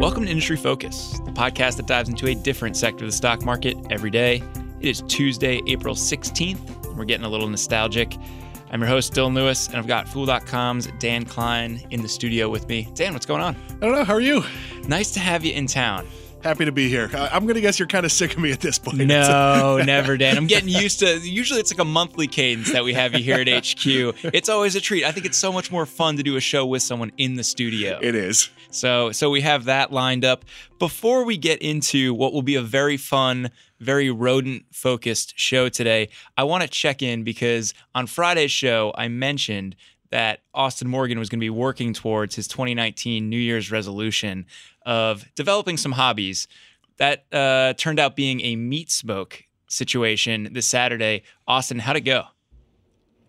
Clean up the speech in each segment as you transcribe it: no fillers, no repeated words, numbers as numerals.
Welcome to Industry Focus, the podcast that dives into a different sector of the stock market every day. It is Tuesday, April 16th, and we're getting a little nostalgic. I'm your host, Dylan Lewis, and I've got Fool.com's Dan Kline in the studio with me. Dan, what's going on? I don't know. How are you? Nice to have you in town. Happy to be here. I'm going to guess you're kind of sick of me at this point. No, never, Dan. I'm getting used to, usually it's like a monthly cadence that we have you here at HQ. It's always a treat. I think it's so much more fun to do a show with someone in the studio. It is. So we have that lined up. Before we get into what will be a very fun, very rodent-focused show today, I want to check in because on Friday's show, I mentioned that Austin Morgan was going to be working towards his 2019 New Year's resolution of developing some hobbies. That turned out being a meat smoke situation this Saturday. Austin, how'd it go?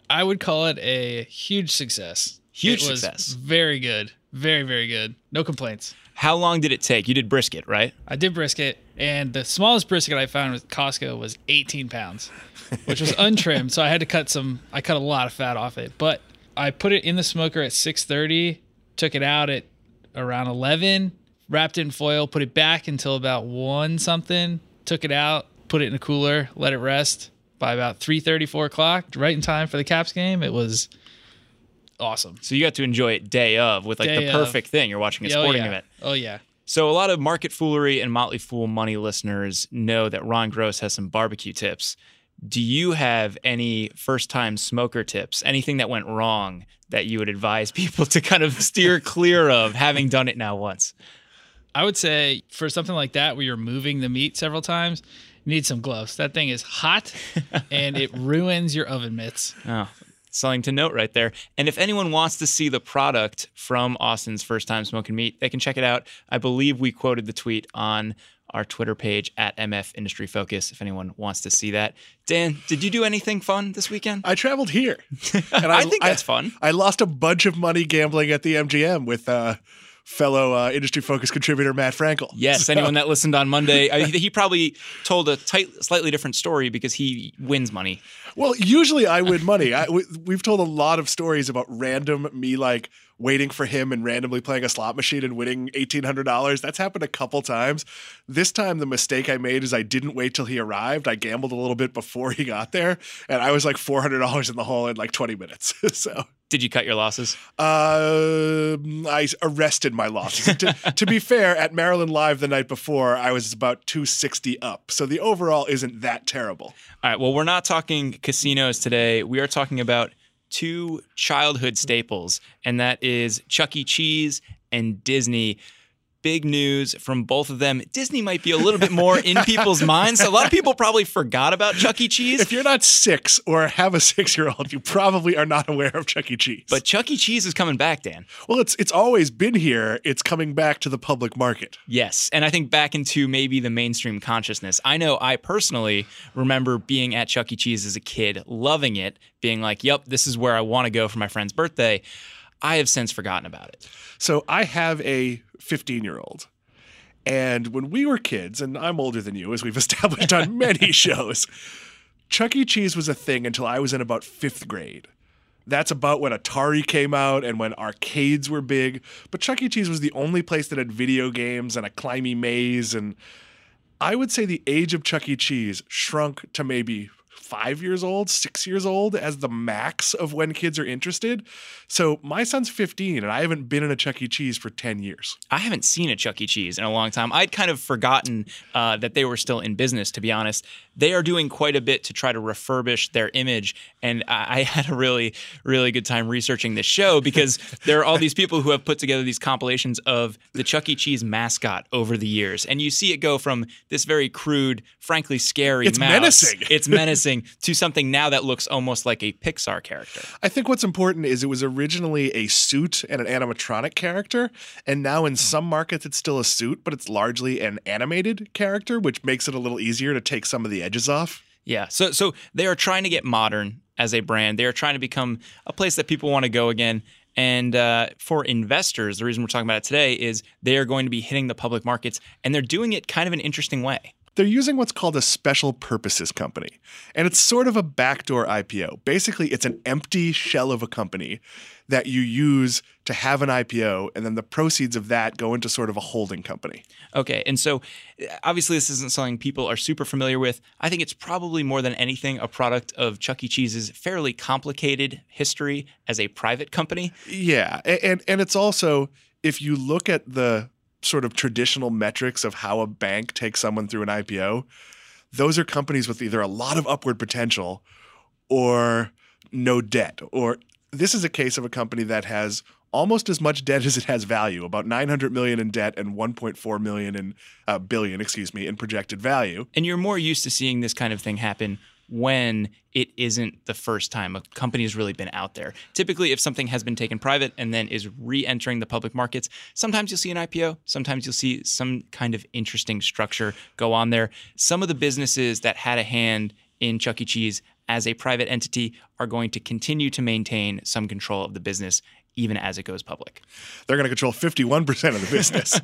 I would call it a huge success. It was very good. Very, very good. No complaints. How long did it take? You did brisket, right? I did brisket, and the smallest brisket I found with Costco was 18 pounds, which was untrimmed, so I had to cut a lot of fat off it, but I put it in the smoker at 6:30, took it out at around 11, wrapped it in foil, put it back until about 1 something, took it out, put it in a cooler, let it rest by about 3:30, 4 o'clock, right in time for the Caps game. It was awesome. So you got to enjoy it day of with like day the perfect of. Thing. You're watching a sporting event. Oh, yeah. So a lot of Market Foolery and Motley Fool money listeners know that Ron Gross has some barbecue tips. Do you have any first-time smoker tips, anything that went wrong that you would advise people to kind of steer clear of, having done it now once? I would say for something like that where you're moving the meat several times, you need some gloves. That thing is hot, and it ruins your oven mitts. Oh, something to note right there. And if anyone wants to see the product from Austin's first time smoking meat, they can check it out. I believe we quoted the tweet on our Twitter page at MF Industry Focus, if anyone wants to see that. Dan, did you do anything fun this weekend? I traveled here. And I think that's fun. I lost a bunch of money gambling at the MGM with fellow Industry Focus contributor Matt Frankel. Yes, so anyone that listened on Monday, he probably told a slightly different story because he wins money. Well, usually I win money. We've told a lot of stories about random me like waiting for him and randomly playing a slot machine and winning $1,800. That's happened a couple times. This time the mistake I made is I didn't wait till he arrived. I gambled a little bit before he got there, and I was like $400 in the hole in like 20 minutes. So did you cut your losses? I arrested my losses. to be fair, at Maryland Live the night before, I was about 260 up. So the overall isn't that terrible. All right. Well, we're not talking casinos today. We are talking about two childhood staples, and that is Chuck E. Cheese and Disney. Big news from both of them. Disney might be a little bit more in people's minds. A lot of people probably forgot about Chuck E. Cheese. If you're not 6 or have a 6-year-old, you probably are not aware of Chuck E. Cheese. But Chuck E. Cheese is coming back, Dan. Well, it's always been here. It's coming back to the public market. Yes, and I think back into maybe the mainstream consciousness. I know I personally remember being at Chuck E. Cheese as a kid, loving it, being like, yep, this is where I want to go for my friend's birthday. I have since forgotten about it. So I have a 15-year-old. And when we were kids, and I'm older than you, as we've established on many shows, Chuck E. Cheese was a thing until I was in about 5th grade. That's about when Atari came out and when arcades were big. But Chuck E. Cheese was the only place that had video games and a climby maze. And I would say the age of Chuck E. Cheese shrunk to maybe 5 years old, 6 years old as the max of when kids are interested. So my son's 15 and I haven't been in a Chuck E. Cheese for 10 years. I haven't seen a Chuck E. Cheese in a long time. I'd kind of forgotten that they were still in business, to be honest. They are doing quite a bit to try to refurbish their image. And I had a really, really good time researching this show because there are all these people who have put together these compilations of the Chuck E. Cheese mascot over the years. And you see it go from this very crude, frankly scary mouse. It's menacing. To something now that looks almost like a Pixar character. I think what's important is it was originally a suit and an animatronic character, and now in some markets it's still a suit, but it's largely an animated character, which makes it a little easier to take some of the edges off. Yeah, so they are trying to get modern as a brand. They are trying to become a place that people want to go again. And for investors, the reason we're talking about it today is they are going to be hitting the public markets, and they're doing it kind of an interesting way. They're using what's called a special purposes company, and it's sort of a backdoor IPO. Basically, it's an empty shell of a company that you use to have an IPO, and then the proceeds of that go into sort of a holding company. Okay. And so obviously this isn't something people are super familiar with. I think it's probably more than anything a product of Chuck E. Cheese's fairly complicated history as a private company. Yeah. And it's also, if you look at the sort of traditional metrics of how a bank takes someone through an IPO, those are companies with either a lot of upward potential or no debt. Or this is a case of a company that has almost as much debt as it has value, about $900 million in debt and $1.4 billion in projected value. And you're more used to seeing this kind of thing happen when it isn't the first time a company has really been out there. Typically, if something has been taken private and then is re-entering the public markets, sometimes you'll see an IPO. Sometimes you'll see some kind of interesting structure go on there. Some of the businesses that had a hand in Chuck E. Cheese as a private entity are going to continue to maintain some control of the business even as it goes public. They're going to control 51% of the business.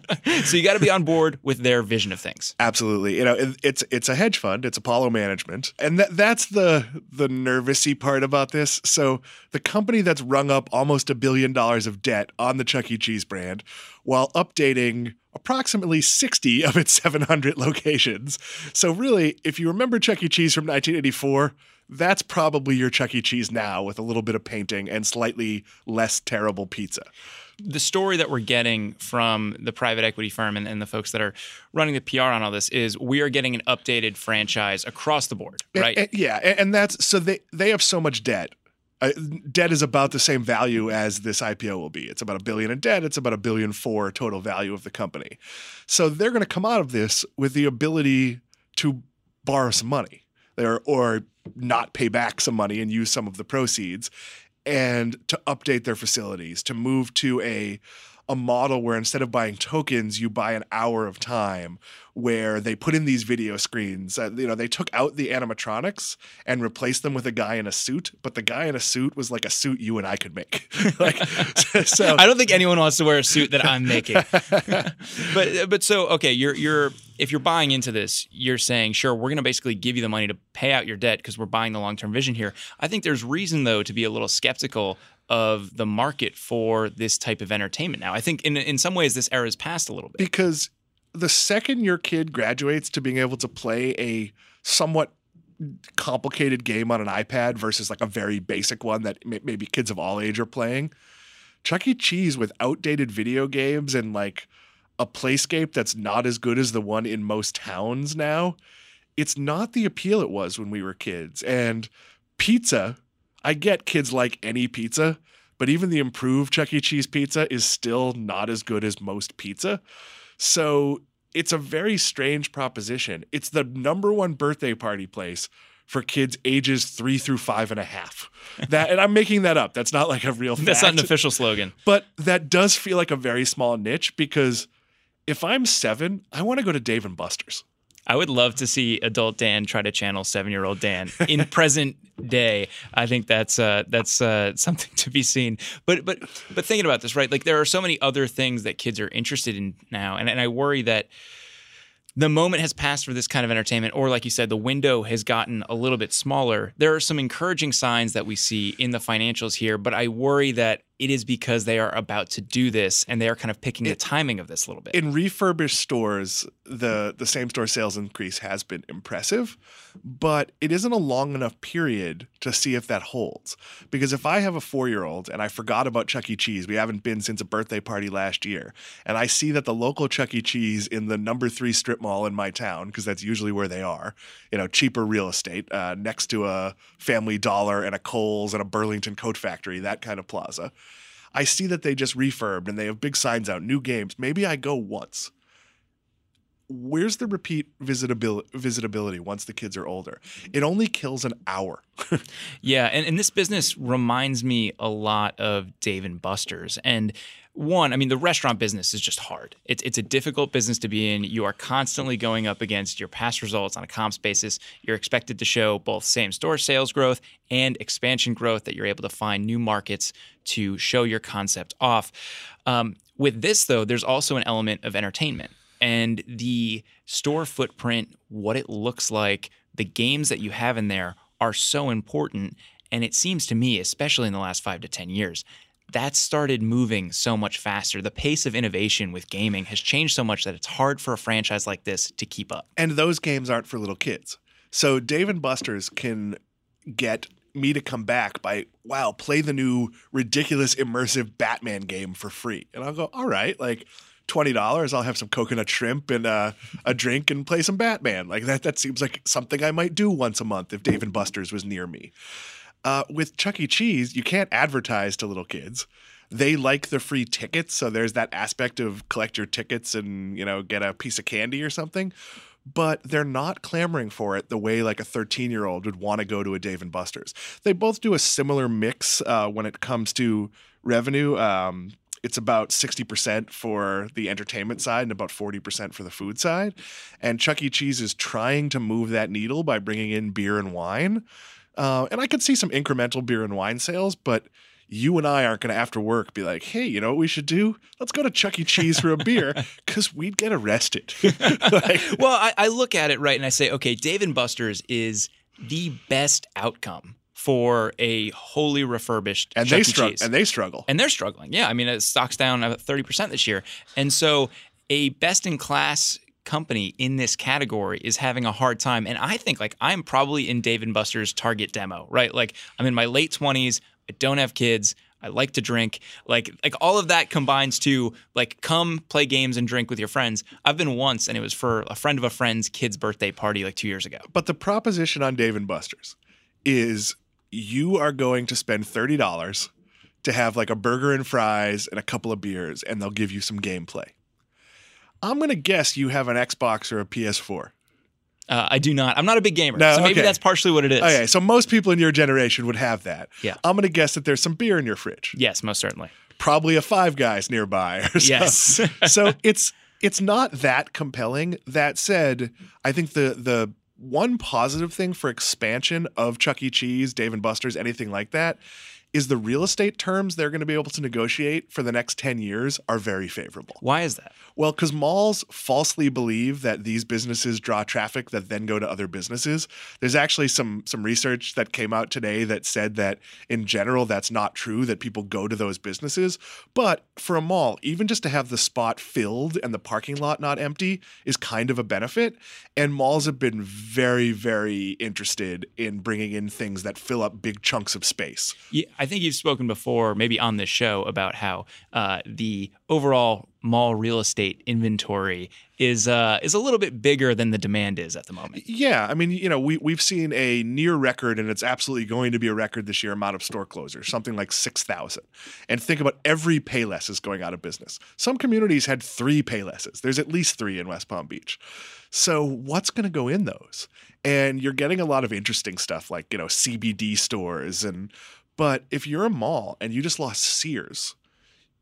So you got to be on board with their vision of things. Absolutely. You know, it's a hedge fund. It's Apollo Management. And that's the nervous-y part about this. So the company that's rung up almost $1 billion of debt on the Chuck E. Cheese brand while updating approximately 60 of its 700 locations. So really, if you remember Chuck E. Cheese from 1984, that's probably your Chuck E. Cheese now, with a little bit of painting and slightly less terrible pizza. The story that we're getting from the private equity firm and the folks that are running the PR on all this is we are getting an updated franchise across the board, right? And that's so they have so much debt. Debt is about the same value as this IPO will be. It's about $1 billion in debt. It's about $1.4 billion total value of the company. So they're going to come out of this with the ability to borrow some money or not pay back some money and use some of the proceeds, and to update their facilities, to move to a model where instead of buying tokens, you buy an hour of time, where they put in these video screens. They took out the animatronics and replaced them with a guy in a suit, but the guy in a suit was like a suit you and I could make. I don't think anyone wants to wear a suit that I'm making. But you're if you're buying into this, you're saying, sure, we're going to basically give you the money to pay out your debt because we're buying the long-term vision here. I think there's reason, though, to be a little skeptical of the market for this type of entertainment now. I think in some ways this era has passed a little bit. Because the second your kid graduates to being able to play a somewhat complicated game on an iPad versus like a very basic one that maybe kids of all age are playing, Chuck E. Cheese with outdated video games and like a playscape that's not as good as the one in most towns now, it's not the appeal it was when we were kids. And pizza, I get kids like any pizza, but even the improved Chuck E. Cheese pizza is still not as good as most pizza. So it's a very strange proposition. It's the #1 birthday party place for kids ages 3 through 5.5. And I'm making that up. That's not like a real fact. That's not an official slogan. But that does feel like a very small niche, because if I'm 7, I want to go to Dave & Buster's. I would love to see adult Dan try to channel 7-year-old Dan in present day. I think that's something to be seen. But thinking about this, right? Like, there are so many other things that kids are interested in now, and I worry that the moment has passed for this kind of entertainment, or like you said, the window has gotten a little bit smaller. There are some encouraging signs that we see in the financials here, but I worry that it is because they are about to do this and they are kind of picking the timing of this a little bit. In refurbished stores, the same-store sales increase has been impressive, but it isn't a long enough period to see if that holds. Because if I have a 4-year-old and I forgot about Chuck E. Cheese, we haven't been since a birthday party last year, and I see that the local Chuck E. Cheese in the #3 strip mall in my town, because that's usually where they are, cheaper real estate, next to a Family Dollar and a Kohl's and a Burlington Coat Factory, that kind of plaza. I see that they just refurbed and they have big signs out, new games. Maybe I go once. Where's the repeat visitability once the kids are older? It only kills an hour. Yeah, and this business reminds me a lot of Dave & Buster's. And one, I mean, the restaurant business is just hard. It's a difficult business to be in. You are constantly going up against your past results on a comps basis. You're expected to show both same-store sales growth and expansion growth, that you're able to find new markets to show your concept off. With this, though, there's also an element of entertainment. And the store footprint, what it looks like, the games that you have in there are so important. And it seems to me, especially in the last 5 to 10 years, that's started moving so much faster. The pace of innovation with gaming has changed so much that it's hard for a franchise like this to keep up. And those games aren't for little kids. So Dave & Buster's can get me to come back by, wow, play the new ridiculous immersive Batman game for free. And I'll go, all right, like $20, I'll have some coconut shrimp and a drink and play some Batman. Like that seems like something I might do once a month if Dave & Buster's was near me. With Chuck E. Cheese, you can't advertise to little kids. They like the free tickets, so there's that aspect of collect your tickets and, you know, get a piece of candy or something. But they're not clamoring for it the way like a 13-year-old would want to go to a Dave & Buster's. They both do a similar mix when it comes to revenue. It's about 60% for the entertainment side and about 40% for the food side. And Chuck E. Cheese is trying to move that needle by bringing in beer and wine. And I could see some incremental beer and wine sales, but you and I aren't going to after work be like, hey, you know what we should do? Let's go to Chuck E. Cheese for a beer, because we'd get arrested. Well, I look at it, right, and I say, okay, Dave & Buster's is the best outcome for a wholly refurbished Chuck E. Cheese. And they struggle. And they're struggling. Yeah, I mean, it stock's down about 30% this year. And so a best-in-class company in this category is having a hard time. And I think like I'm probably in Dave & Buster's target demo, right? Like I'm in my late 20s. I don't have kids. I like to drink. Like all of that combines to like come play games and drink with your friends. I've been once, and it was for a friend of a friend's kid's birthday party like 2 years ago. But the proposition on Dave & Buster's is you are going to spend $30 to have like a burger and fries and a couple of beers, and they'll give you some gameplay. I'm going to guess you have an Xbox or a PS4. I do not. I'm not a big gamer, so maybe that's partially what it is. Okay, so most people in your generation would have that. Yeah. I'm going to guess that there's some beer in your fridge. Yes, most certainly. Probably a Five Guys nearby. Yes. So it's not that compelling. That said, I think the one positive thing for expansion of Chuck E. Cheese, Dave & Buster's, anything like that, is the real estate terms they're going to be able to negotiate for the next 10 years are very favorable. Why is that? Well, because malls falsely believe that these businesses draw traffic that then go to other businesses. There's actually some research that came out today that said that in general, that's not true, that people go to those businesses. But for a mall, even just to have the spot filled and the parking lot not empty is kind of a benefit. And malls have been very, very interested in bringing in things that fill up big chunks of space. Yeah. I think you've spoken before, maybe on this show, about how the overall mall real estate inventory is a little bit bigger than the demand is at the moment. Yeah. I mean, you know, we've seen a near record, and it's absolutely going to be a record this year, amount of store closures, something like 6,000. And think about every Payless is going out of business. Some communities had 3 Paylesses. There's at least 3 in West Palm Beach. So what's going to go in those? And you're getting a lot of interesting stuff like, you know, CBD stores and... But if you're a mall and you just lost Sears,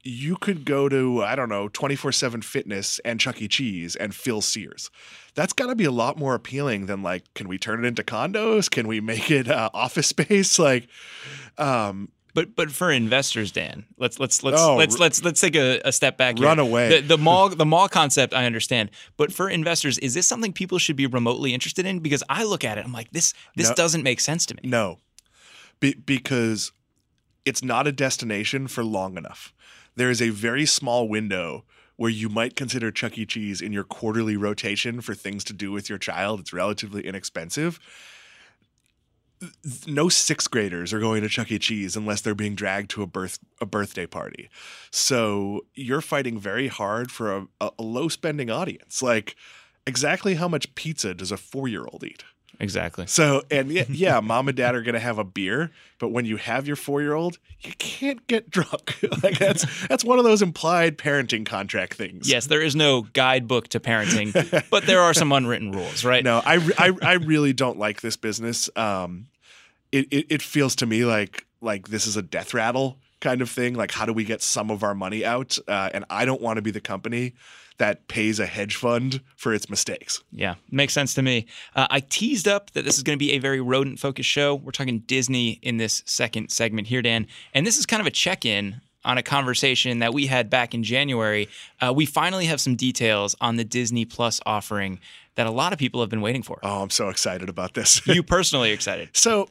you could go to, I don't know, 247 Fitness and Chuck E. Cheese and fill Sears. That's got to be a lot more appealing than like, can we turn it into condos? Can we make it office space? Like, But for investors, Dan, let's take a step back here. Run away. The mall concept, I understand. But for investors, is this something people should be remotely interested in? Because I look at it, I'm like, this doesn't make sense to me. No. Because it's not a destination for long enough. There is a very small window where you might consider Chuck E. Cheese in your quarterly rotation for things to do with your child. It's relatively inexpensive. No sixth graders are going to Chuck E. Cheese unless they're being dragged to a birthday party. So you're fighting very hard for a low-spending audience. Like, exactly how much pizza does a 4-year-old eat? Exactly. So, and yeah, mom and dad are going to have a beer, but when you have your 4-year-old, you can't get drunk. Like that's one of those implied parenting contract things. Yes, there is no guidebook to parenting, but there are some unwritten rules, right? No, I really don't like this business. It feels to me like this is a death rattle kind of thing. Like, how do we get some of our money out? And I don't want to be the company that pays a hedge fund for its mistakes. Yeah, makes sense to me. I teased up that this is going to be a very rodent-focused show. We're talking Disney in this second segment here, Dan. And this is kind of a check-in on a conversation that we had back in January. We finally have some details on the Disney Plus offering that a lot of people have been waiting for. Oh, I'm so excited about this. You personally excited. So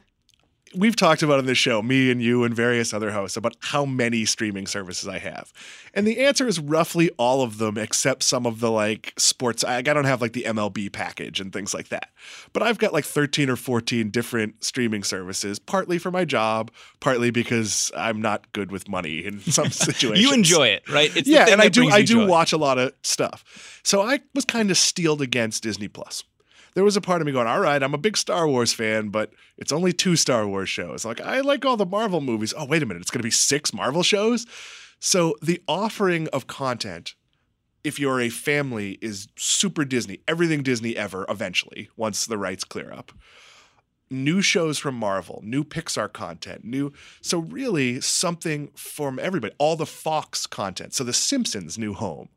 we've talked about on this show, me and you and various other hosts, about how many streaming services I have. And the answer is roughly all of them except some of the like sports. I don't have like the MLB package and things like that. But I've got like 13 or 14 different streaming services, partly for my job, partly because I'm not good with money in some situations. You enjoy it, right? It's yeah, and I do watch a lot of stuff. So I was kind of steeled against Disney Plus. There was a part of me going, all right, I'm a big Star Wars fan, but it's only 2 Star Wars shows. Like, I like all the Marvel movies. Oh, wait a minute. It's going to be 6 Marvel shows? So the offering of content, if you're a family, is super Disney. Everything Disney ever, eventually, once the rights clear up. New shows from Marvel, new Pixar content, new – so really something from everybody. All the Fox content. So The Simpsons' new home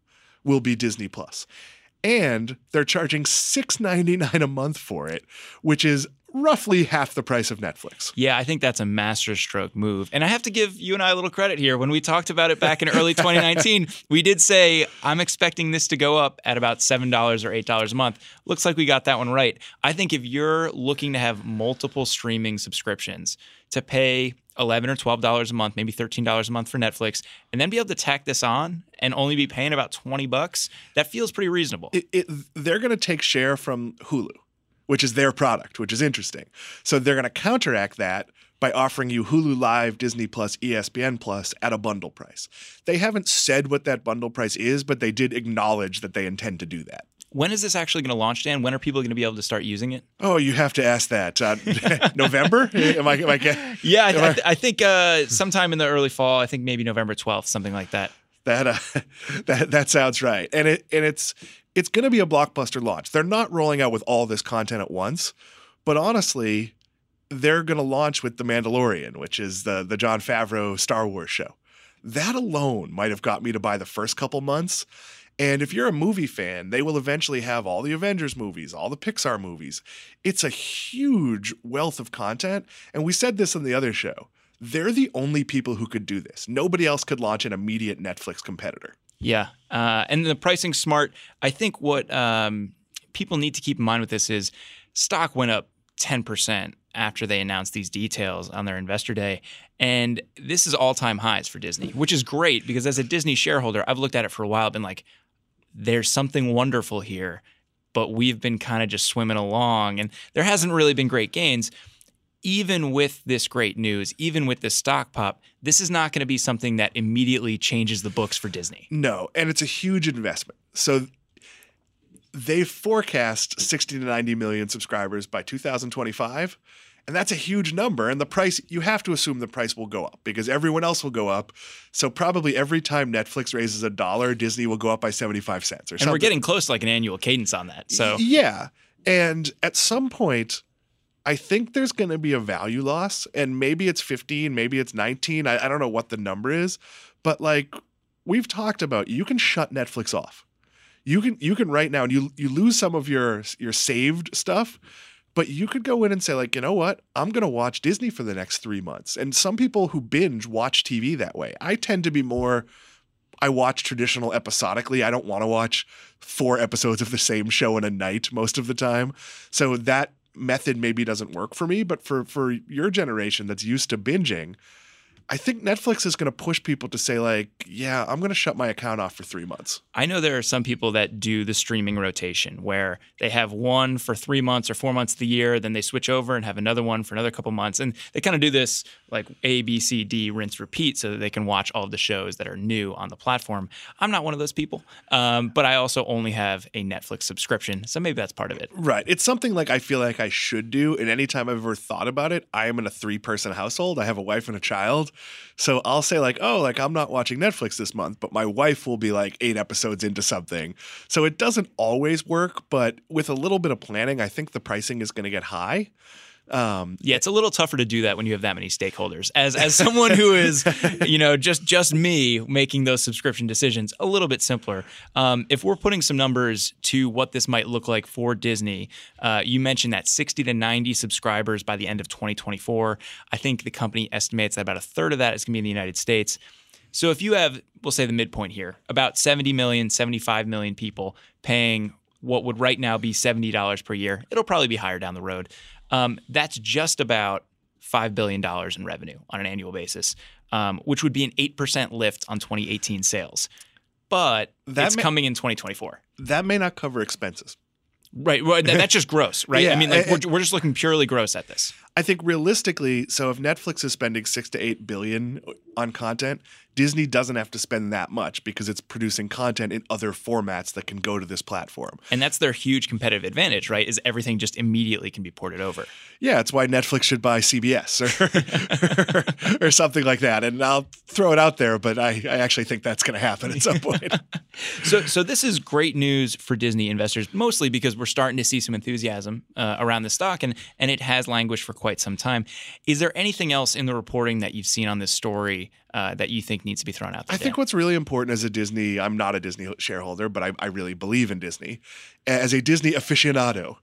will be Disney+. And they're charging $6.99 a month for it, which is roughly half the price of Netflix. Yeah, I think that's a masterstroke move. And I have to give you and I a little credit here. When we talked about it back in early 2019, we did say, I'm expecting this to go up at about $7 or $8 a month. Looks like we got that one right. I think if you're looking to have multiple streaming subscriptions to pay $11 or $12 a month, maybe $13 a month for Netflix, and then be able to tack this on and only be paying about $20, that feels pretty reasonable. They're going to take share from Hulu, which is their product, which is interesting. So they're going to counteract that by offering you Hulu Live, Disney Plus, ESPN Plus at a bundle price. They haven't said what that bundle price is, but they did acknowledge that they intend to do that. When is this actually going to launch, Dan? When are people going to be able to start using it? Oh, you have to ask that. November? Yeah, I think sometime in the early fall. I think maybe November 12th, something like that. That sounds right. And it's going to be a blockbuster launch. They're not rolling out with all this content at once, but honestly, they're going to launch with The Mandalorian, which is the Jon Favreau Star Wars show. That alone might have got me to buy the first couple months. And if you're a movie fan, they will eventually have all the Avengers movies, all the Pixar movies. It's a huge wealth of content. And we said this on the other show. They're the only people who could do this. Nobody else could launch an immediate Netflix competitor. Yeah. And the pricing's smart. I think what people need to keep in mind with this is stock went up 10% after they announced these details on their investor day. And this is all-time highs for Disney, which is great because as a Disney shareholder, I've looked at it for a while, been like, there's something wonderful here, but we've been kind of just swimming along and there hasn't really been great gains. Even with this great news, even with this stock pop, this is not going to be something that immediately changes the books for Disney. No, and it's a huge investment. So they forecast 60 to 90 million subscribers by 2025, and that's a huge number. And the price, you have to assume the price will go up because everyone else will go up. So probably every time Netflix raises $1, Disney will go up by 75 cents or something. And we're getting close to like an annual cadence on that. So yeah. And at some point, I think there's going to be a value loss. And maybe it's 15, maybe it's 19. I don't know what the number is. But like we've talked about, you can shut Netflix off. You can right now, and you lose some of your saved stuff. But you could go in and say, like, you know what? I'm going to watch Disney for the next 3 months. And some people who binge watch TV that way. I tend to be more, I watch traditional episodically. I don't want to watch 4 episodes of the same show in a night most of the time. So that method maybe doesn't work for me. But for your generation that's used to binging, I think Netflix is going to push people to say, like, yeah, I'm going to shut my account off for 3 months. I know there are some people that do the streaming rotation where they have one for 3 months or 4 months of the year, then they switch over and have another one for another couple months. And they kind of do this like A, B, C, D, rinse, repeat so that they can watch all of the shows that are new on the platform. I'm not one of those people, but I also only have a Netflix subscription. So maybe that's part of it. Right. It's something like I feel like I should do. And anytime I've ever thought about it, I am in a 3-person household. I have a wife and a child. So I'll say like, oh, like I'm not watching Netflix this month, but my wife will be like 8 episodes into something. So it doesn't always work, but with a little bit of planning, I think the pricing is going to get high. Yeah, it's a little tougher to do that when you have that many stakeholders. As someone who is, you know, just me making those subscription decisions, a little bit simpler. If we're putting some numbers to what this might look like for Disney, you mentioned that 60 to 90 subscribers by the end of 2024. I think the company estimates that about a third of that is going to be in the United States. So if you have, we'll say the midpoint here, about 70 million, 75 million people paying what would right now be $70 per year. It'll probably be higher down the road. That's just about $5 billion in revenue on an annual basis, which would be an 8% lift on 2018 sales. But that's coming in 2024. That may not cover expenses. Right. Well, that's just gross, right? Yeah, I mean, like, we're just looking purely gross at this. I think realistically, so if Netflix is spending $6 to $8 billion on content, Disney doesn't have to spend that much because it's producing content in other formats that can go to this platform. And that's their huge competitive advantage, right? Is everything just immediately can be ported over. Yeah, that's why Netflix should buy CBS or something like that. And I'll throw it out there, but I actually think that's going to happen at some point. So this is great news for Disney investors, mostly because we're starting to see some enthusiasm around the stock, and it has languished for quite some time. Is there anything else in the reporting that you've seen on this story that you think needs to be thrown out there? I think what's really important as a Disney, I'm not a Disney shareholder, but I really believe in Disney, as a Disney aficionado,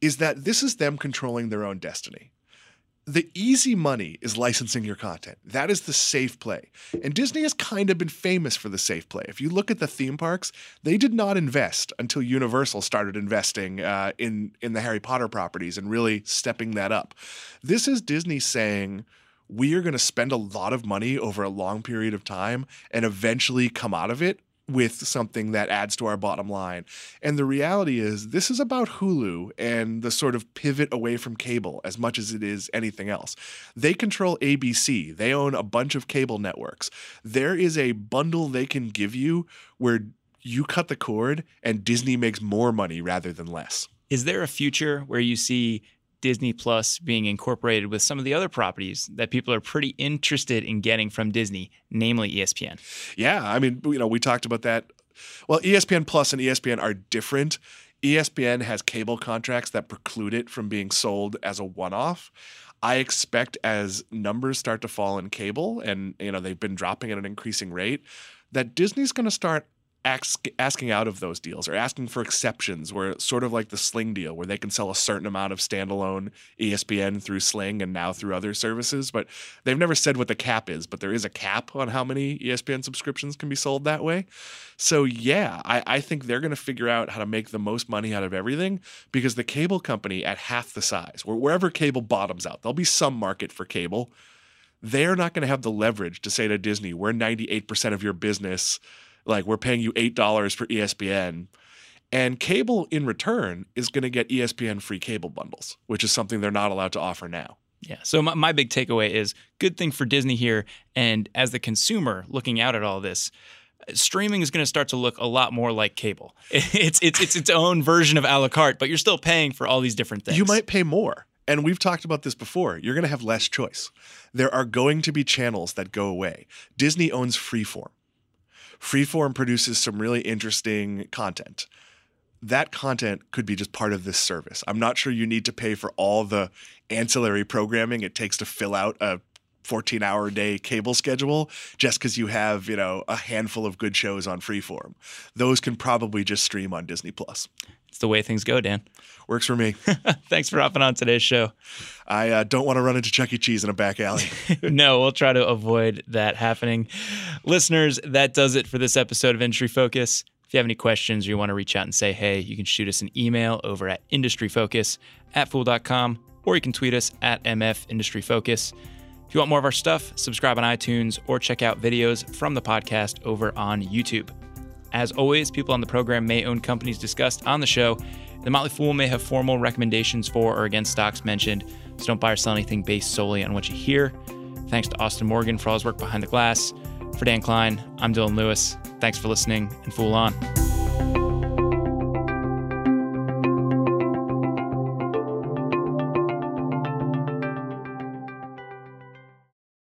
is that this is them controlling their own destiny. The easy money is licensing your content. That is the safe play. And Disney has kind of been famous for the safe play. If you look at the theme parks, they did not invest until Universal started investing in the Harry Potter properties and really stepping that up. This is Disney saying, we are going to spend a lot of money over a long period of time and eventually come out of it with something that adds to our bottom line. And the reality is this is about Hulu and the sort of pivot away from cable as much as it is anything else. They control ABC. They own a bunch of cable networks. There is a bundle they can give you where you cut the cord and Disney makes more money rather than less. Is there a future where you see Disney Plus being incorporated with some of the other properties that people are pretty interested in getting from Disney, namely ESPN? Yeah, I mean, you know, we talked about that. Well, ESPN Plus and ESPN are different. ESPN has cable contracts that preclude it from being sold as a one-off. I expect as numbers start to fall in cable, and you know they've been dropping at an increasing rate, that Disney's going to start asking out of those deals or asking for exceptions where it's sort of like the Sling deal where they can sell a certain amount of standalone ESPN through Sling and now through other services. But they've never said what the cap is, but there is a cap on how many ESPN subscriptions can be sold that way. So yeah, I think they're going to figure out how to make the most money out of everything because the cable company at half the size, wherever cable bottoms out, there'll be some market for cable. They're not going to have the leverage to say to Disney, we're 98% of your business. Like, we're paying you $8 for ESPN. And cable, in return, is going to get ESPN-free cable bundles, which is something they're not allowed to offer now. Yeah. So my big takeaway is good thing for Disney here. And as the consumer looking out at all this, streaming is going to start to look a lot more like cable. It's its own version of a la carte, but you're still paying for all these different things. You might pay more. And we've talked about this before. You're going to have less choice. There are going to be channels that go away. Disney owns Freeform. Freeform produces some really interesting content. That content could be just part of this service. I'm not sure you need to pay for all the ancillary programming it takes to fill out a 14-hour-a-day cable schedule just because you have, you know, a handful of good shows on Freeform. Those can probably just stream on Disney+. It's the way things go, Dan. Works for me. Thanks for hopping on today's show. I don't want to run into Chuck E. Cheese in a back alley. No, we'll try to avoid that happening. Listeners, that does it for this episode of Industry Focus. If you have any questions or you want to reach out and say, hey, you can shoot us an email over at industryfocus@fool.com, or you can tweet us at MF Industry Focus. If you want more of our stuff, subscribe on iTunes or check out videos from the podcast over on YouTube. As always, people on the program may own companies discussed on the show. The Motley Fool may have formal recommendations for or against stocks mentioned, so don't buy or sell anything based solely on what you hear. Thanks to Austin Morgan for all his work behind the glass. For Dan Kline, I'm Dylan Lewis. Thanks for listening, and Fool on.